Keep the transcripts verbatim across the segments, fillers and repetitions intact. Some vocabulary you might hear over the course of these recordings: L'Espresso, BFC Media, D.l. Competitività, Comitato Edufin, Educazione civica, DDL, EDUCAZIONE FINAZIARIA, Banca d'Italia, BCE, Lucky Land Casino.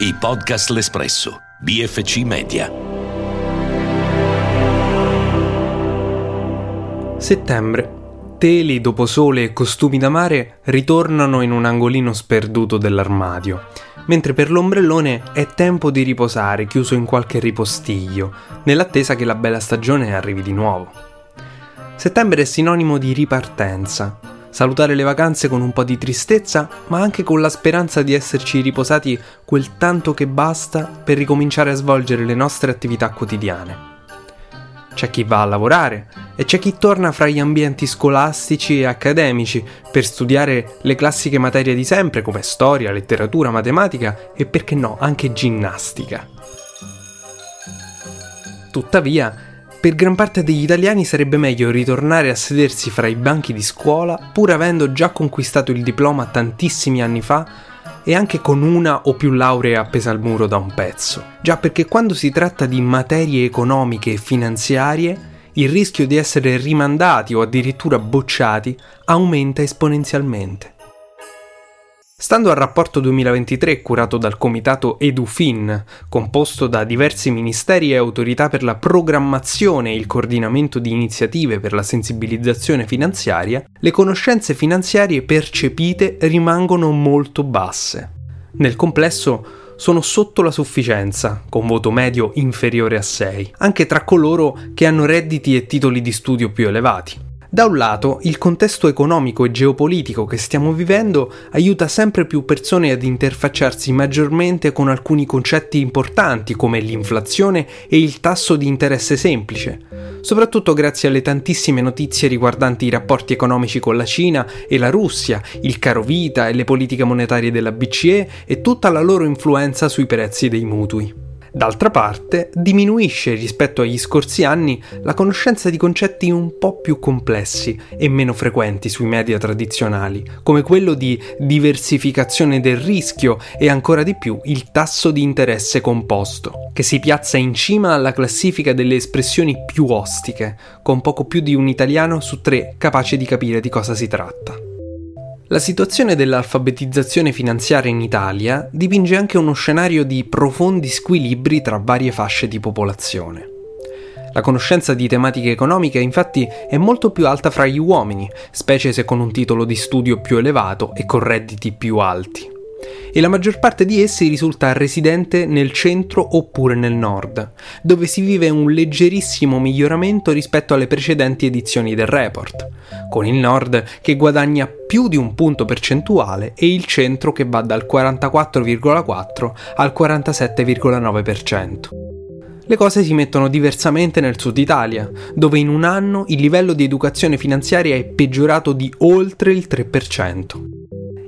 I podcast L'Espresso. B F C Media. Settembre. Teli, doposole e costumi da mare ritornano in un angolino sperduto dell'armadio, mentre per l'ombrellone è tempo di riposare, chiuso in qualche ripostiglio, nell'attesa che la bella stagione arrivi di nuovo. Settembre è sinonimo di ripartenza, salutare le vacanze con un po' di tristezza, ma anche con la speranza di esserci riposati quel tanto che basta per ricominciare a svolgere le nostre attività quotidiane. C'è chi va a lavorare e c'è chi torna fra gli ambienti scolastici e accademici per studiare le classiche materie di sempre come storia, letteratura, matematica e perché no anche ginnastica. Tuttavia, per gran parte degli italiani sarebbe meglio ritornare a sedersi fra i banchi di scuola pur avendo già conquistato il diploma tantissimi anni fa e anche con una o più lauree appese al muro da un pezzo. Già, perché quando si tratta di materie economiche e finanziarie, il rischio di essere rimandati o addirittura bocciati aumenta esponenzialmente. Stando al rapporto duemilaventitré curato dal Comitato Edufin, composto da diversi ministeri e autorità per la programmazione e il coordinamento di iniziative per la sensibilizzazione finanziaria, le conoscenze finanziarie percepite rimangono molto basse. Nel complesso sono sotto la sufficienza, con voto medio inferiore a sei, anche tra coloro che hanno redditi e titoli di studio più elevati. Da un lato, il contesto economico e geopolitico che stiamo vivendo aiuta sempre più persone ad interfacciarsi maggiormente con alcuni concetti importanti come l'inflazione e il tasso di interesse semplice, soprattutto grazie alle tantissime notizie riguardanti i rapporti economici con la Cina e la Russia, il carovita e le politiche monetarie della B C E e tutta la loro influenza sui prezzi dei mutui. D'altra parte, diminuisce rispetto agli scorsi anni la conoscenza di concetti un po' più complessi e meno frequenti sui media tradizionali, come quello di diversificazione del rischio e ancora di più il tasso di interesse composto, che si piazza in cima alla classifica delle espressioni più ostiche, con poco più di un italiano su tre capace di capire di cosa si tratta. La situazione dell'alfabetizzazione finanziaria in Italia dipinge anche uno scenario di profondi squilibri tra varie fasce di popolazione. La conoscenza di tematiche economiche, infatti, è molto più alta fra gli uomini, specie se con un titolo di studio più elevato e con redditi più alti, e la maggior parte di essi risulta residente nel centro oppure nel nord, dove si vive un leggerissimo miglioramento rispetto alle precedenti edizioni del report, con il nord che guadagna più di un punto percentuale e il centro che va dal quarantaquattro virgola quattro al quarantasette virgola nove percento. Le cose si mettono diversamente nel Sud Italia, dove in un anno il livello di educazione finanziaria è peggiorato di oltre il tre percento.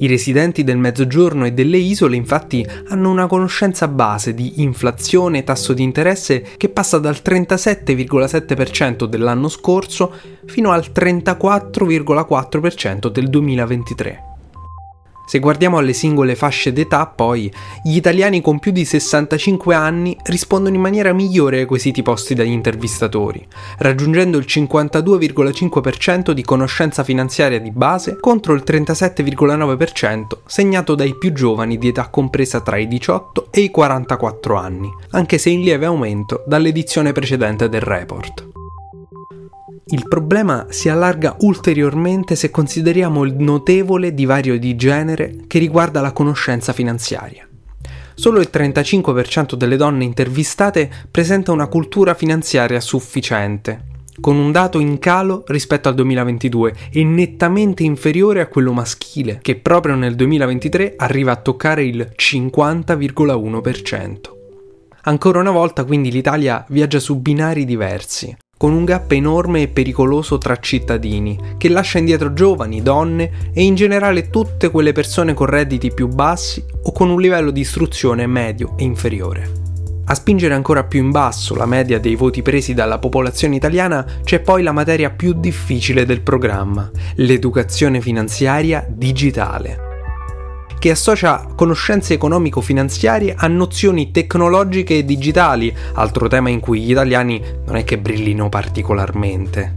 I residenti del Mezzogiorno e delle isole infatti hanno una conoscenza base di inflazione e tasso di interesse che passa dal trentasette virgola sette percento dell'anno scorso fino al trentaquattro virgola quattro percento del duemilaventitré. Se guardiamo alle singole fasce d'età, poi, gli italiani con più di sessantacinque anni rispondono in maniera migliore ai quesiti posti dagli intervistatori, raggiungendo il cinquantadue virgola cinque per cento di conoscenza finanziaria di base contro il trentasette virgola nove per cento segnato dai più giovani di età compresa tra i diciotto e i quarantaquattro anni, anche se in lieve aumento dall'edizione precedente del report. Il problema si allarga ulteriormente se consideriamo il notevole divario di genere che riguarda la conoscenza finanziaria. Solo il trentacinque per cento delle donne intervistate presenta una cultura finanziaria sufficiente, con un dato in calo rispetto al duemilaventidue e nettamente inferiore a quello maschile, che proprio nel duemilaventitré arriva a toccare il cinquanta virgola uno per cento. Ancora una volta, quindi, l'Italia viaggia su binari diversi, con un gap enorme e pericoloso tra cittadini, che lascia indietro giovani, donne e in generale tutte quelle persone con redditi più bassi o con un livello di istruzione medio e inferiore. A spingere ancora più in basso la media dei voti presi dalla popolazione italiana c'è poi la materia più difficile del programma, l'educazione finanziaria digitale, che associa conoscenze economico-finanziarie a nozioni tecnologiche e digitali, altro tema in cui gli italiani non è che brillino particolarmente.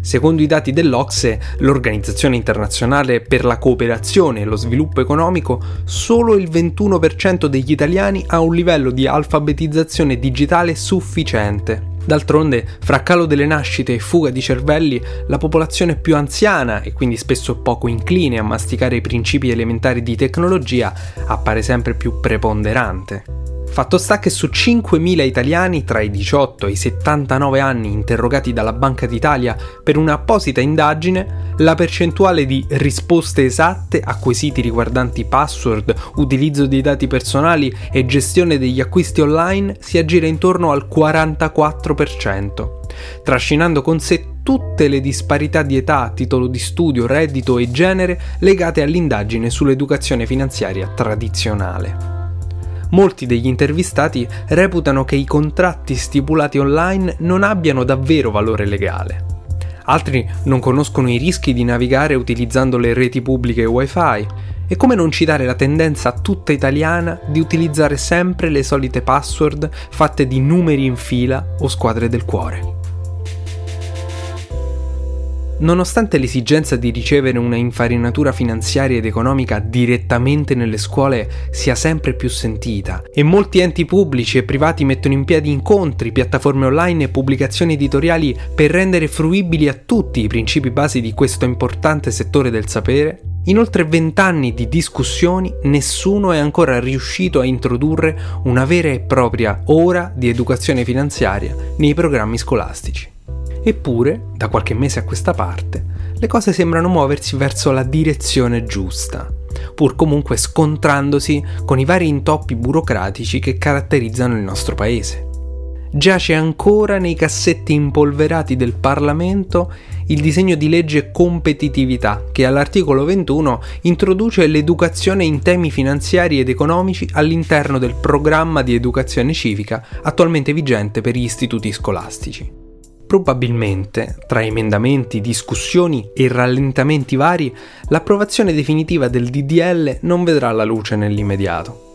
Secondo i dati dell'OCSE, l'Organizzazione Internazionale per la Cooperazione e lo Sviluppo Economico, solo il ventuno per cento degli italiani ha un livello di alfabetizzazione digitale sufficiente. D'altronde, fra calo delle nascite e fuga di cervelli, la popolazione più anziana, e quindi spesso poco incline a masticare i principi elementari di tecnologia, appare sempre più preponderante. Fatto sta che su cinquemila italiani tra i diciotto e i settantanove anni interrogati dalla Banca d'Italia per un'apposita indagine, la percentuale di risposte esatte a quesiti riguardanti password, utilizzo dei dati personali e gestione degli acquisti online si aggira intorno al quarantaquattro per cento, trascinando con sé tutte le disparità di età, titolo di studio, reddito e genere legate all'indagine sull'educazione finanziaria tradizionale. Molti degli intervistati reputano che i contratti stipulati online non abbiano davvero valore legale. Altri non conoscono i rischi di navigare utilizzando le reti pubbliche Wi-Fi. E come non citare la tendenza tutta italiana di utilizzare sempre le solite password fatte di numeri in fila o squadre del cuore. Nonostante l'esigenza di ricevere una infarinatura finanziaria ed economica direttamente nelle scuole sia sempre più sentita, e molti enti pubblici e privati mettono in piedi incontri, piattaforme online e pubblicazioni editoriali per rendere fruibili a tutti i principi basi di questo importante settore del sapere, in oltre vent'anni di discussioni nessuno è ancora riuscito a introdurre una vera e propria ora di educazione finanziaria nei programmi scolastici. Eppure, da qualche mese a questa parte, le cose sembrano muoversi verso la direzione giusta, pur comunque scontrandosi con i vari intoppi burocratici che caratterizzano il nostro paese. Giace ancora nei cassetti impolverati del Parlamento il disegno di legge Competitività, che all'articolo ventuno introduce l'educazione in temi finanziari ed economici all'interno del programma di educazione civica attualmente vigente per gli istituti scolastici. Probabilmente, tra emendamenti, discussioni e rallentamenti vari, l'approvazione definitiva del D D L non vedrà la luce nell'immediato.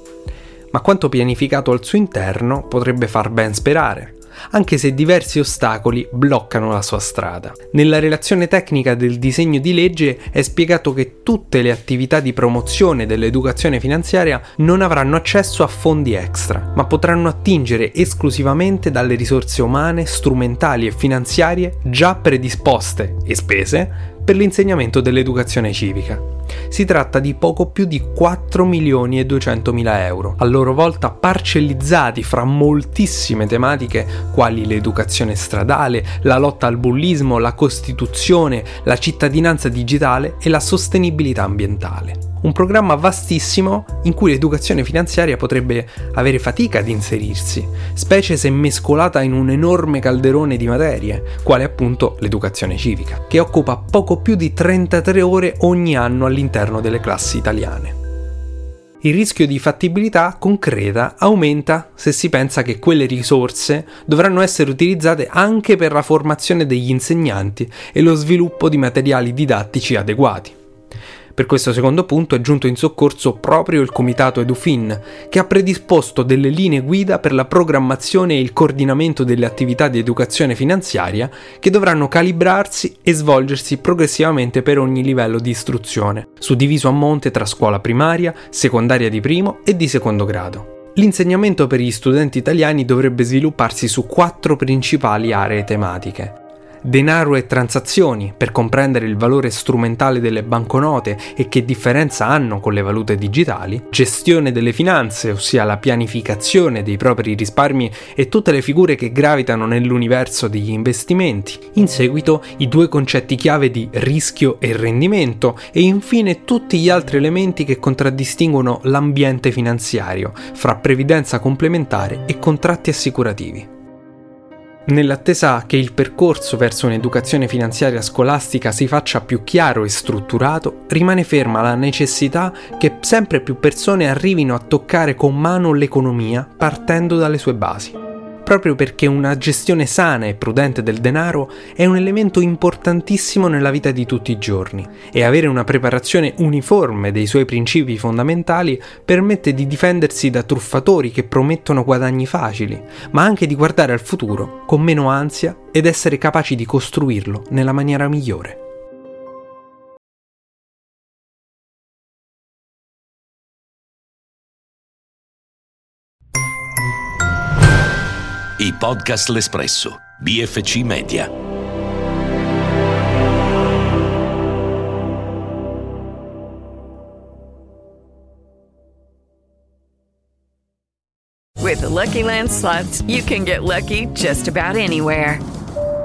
Ma quanto pianificato al suo interno potrebbe far ben sperare, anche se diversi ostacoli bloccano la sua strada. Nella relazione tecnica del disegno di legge è spiegato che tutte le attività di promozione dell'educazione finanziaria non avranno accesso a fondi extra, ma potranno attingere esclusivamente dalle risorse umane, strumentali e finanziarie già predisposte e spese per l'insegnamento dell'educazione civica. Si tratta di poco più di quattro milioni e duecentomila euro, a loro volta parcellizzati fra moltissime tematiche quali l'educazione stradale, la lotta al bullismo, la costituzione, la cittadinanza digitale e la sostenibilità ambientale. Un programma vastissimo in cui l'educazione finanziaria potrebbe avere fatica ad inserirsi, specie se mescolata in un enorme calderone di materie, quale appunto l'educazione civica, che occupa poco più di trentatré ore ogni anno all'interno delle classi italiane. Il rischio di fattibilità concreta aumenta se si pensa che quelle risorse dovranno essere utilizzate anche per la formazione degli insegnanti e lo sviluppo di materiali didattici adeguati. Per questo secondo punto è giunto in soccorso proprio il Comitato Edufin, che ha predisposto delle linee guida per la programmazione e il coordinamento delle attività di educazione finanziaria che dovranno calibrarsi e svolgersi progressivamente per ogni livello di istruzione, suddiviso a monte tra scuola primaria, secondaria di primo e di secondo grado. L'insegnamento per gli studenti italiani dovrebbe svilupparsi su quattro principali aree tematiche. Denaro e transazioni, per comprendere il valore strumentale delle banconote e che differenza hanno con le valute digitali, gestione delle finanze, ossia la pianificazione dei propri risparmi e tutte le figure che gravitano nell'universo degli investimenti, in seguito i due concetti chiave di rischio e rendimento e infine tutti gli altri elementi che contraddistinguono l'ambiente finanziario, fra previdenza complementare e contratti assicurativi. Nell'attesa che il percorso verso un'educazione finanziaria scolastica si faccia più chiaro e strutturato, rimane ferma la necessità che sempre più persone arrivino a toccare con mano l'economia partendo dalle sue basi, proprio perché una gestione sana e prudente del denaro è un elemento importantissimo nella vita di tutti i giorni e avere una preparazione uniforme dei suoi principi fondamentali permette di difendersi da truffatori che promettono guadagni facili, ma anche di guardare al futuro con meno ansia ed essere capaci di costruirlo nella maniera migliore. I podcast L'Espresso, B F C Media. With the Lucky Land Slots, you can get lucky just about anywhere.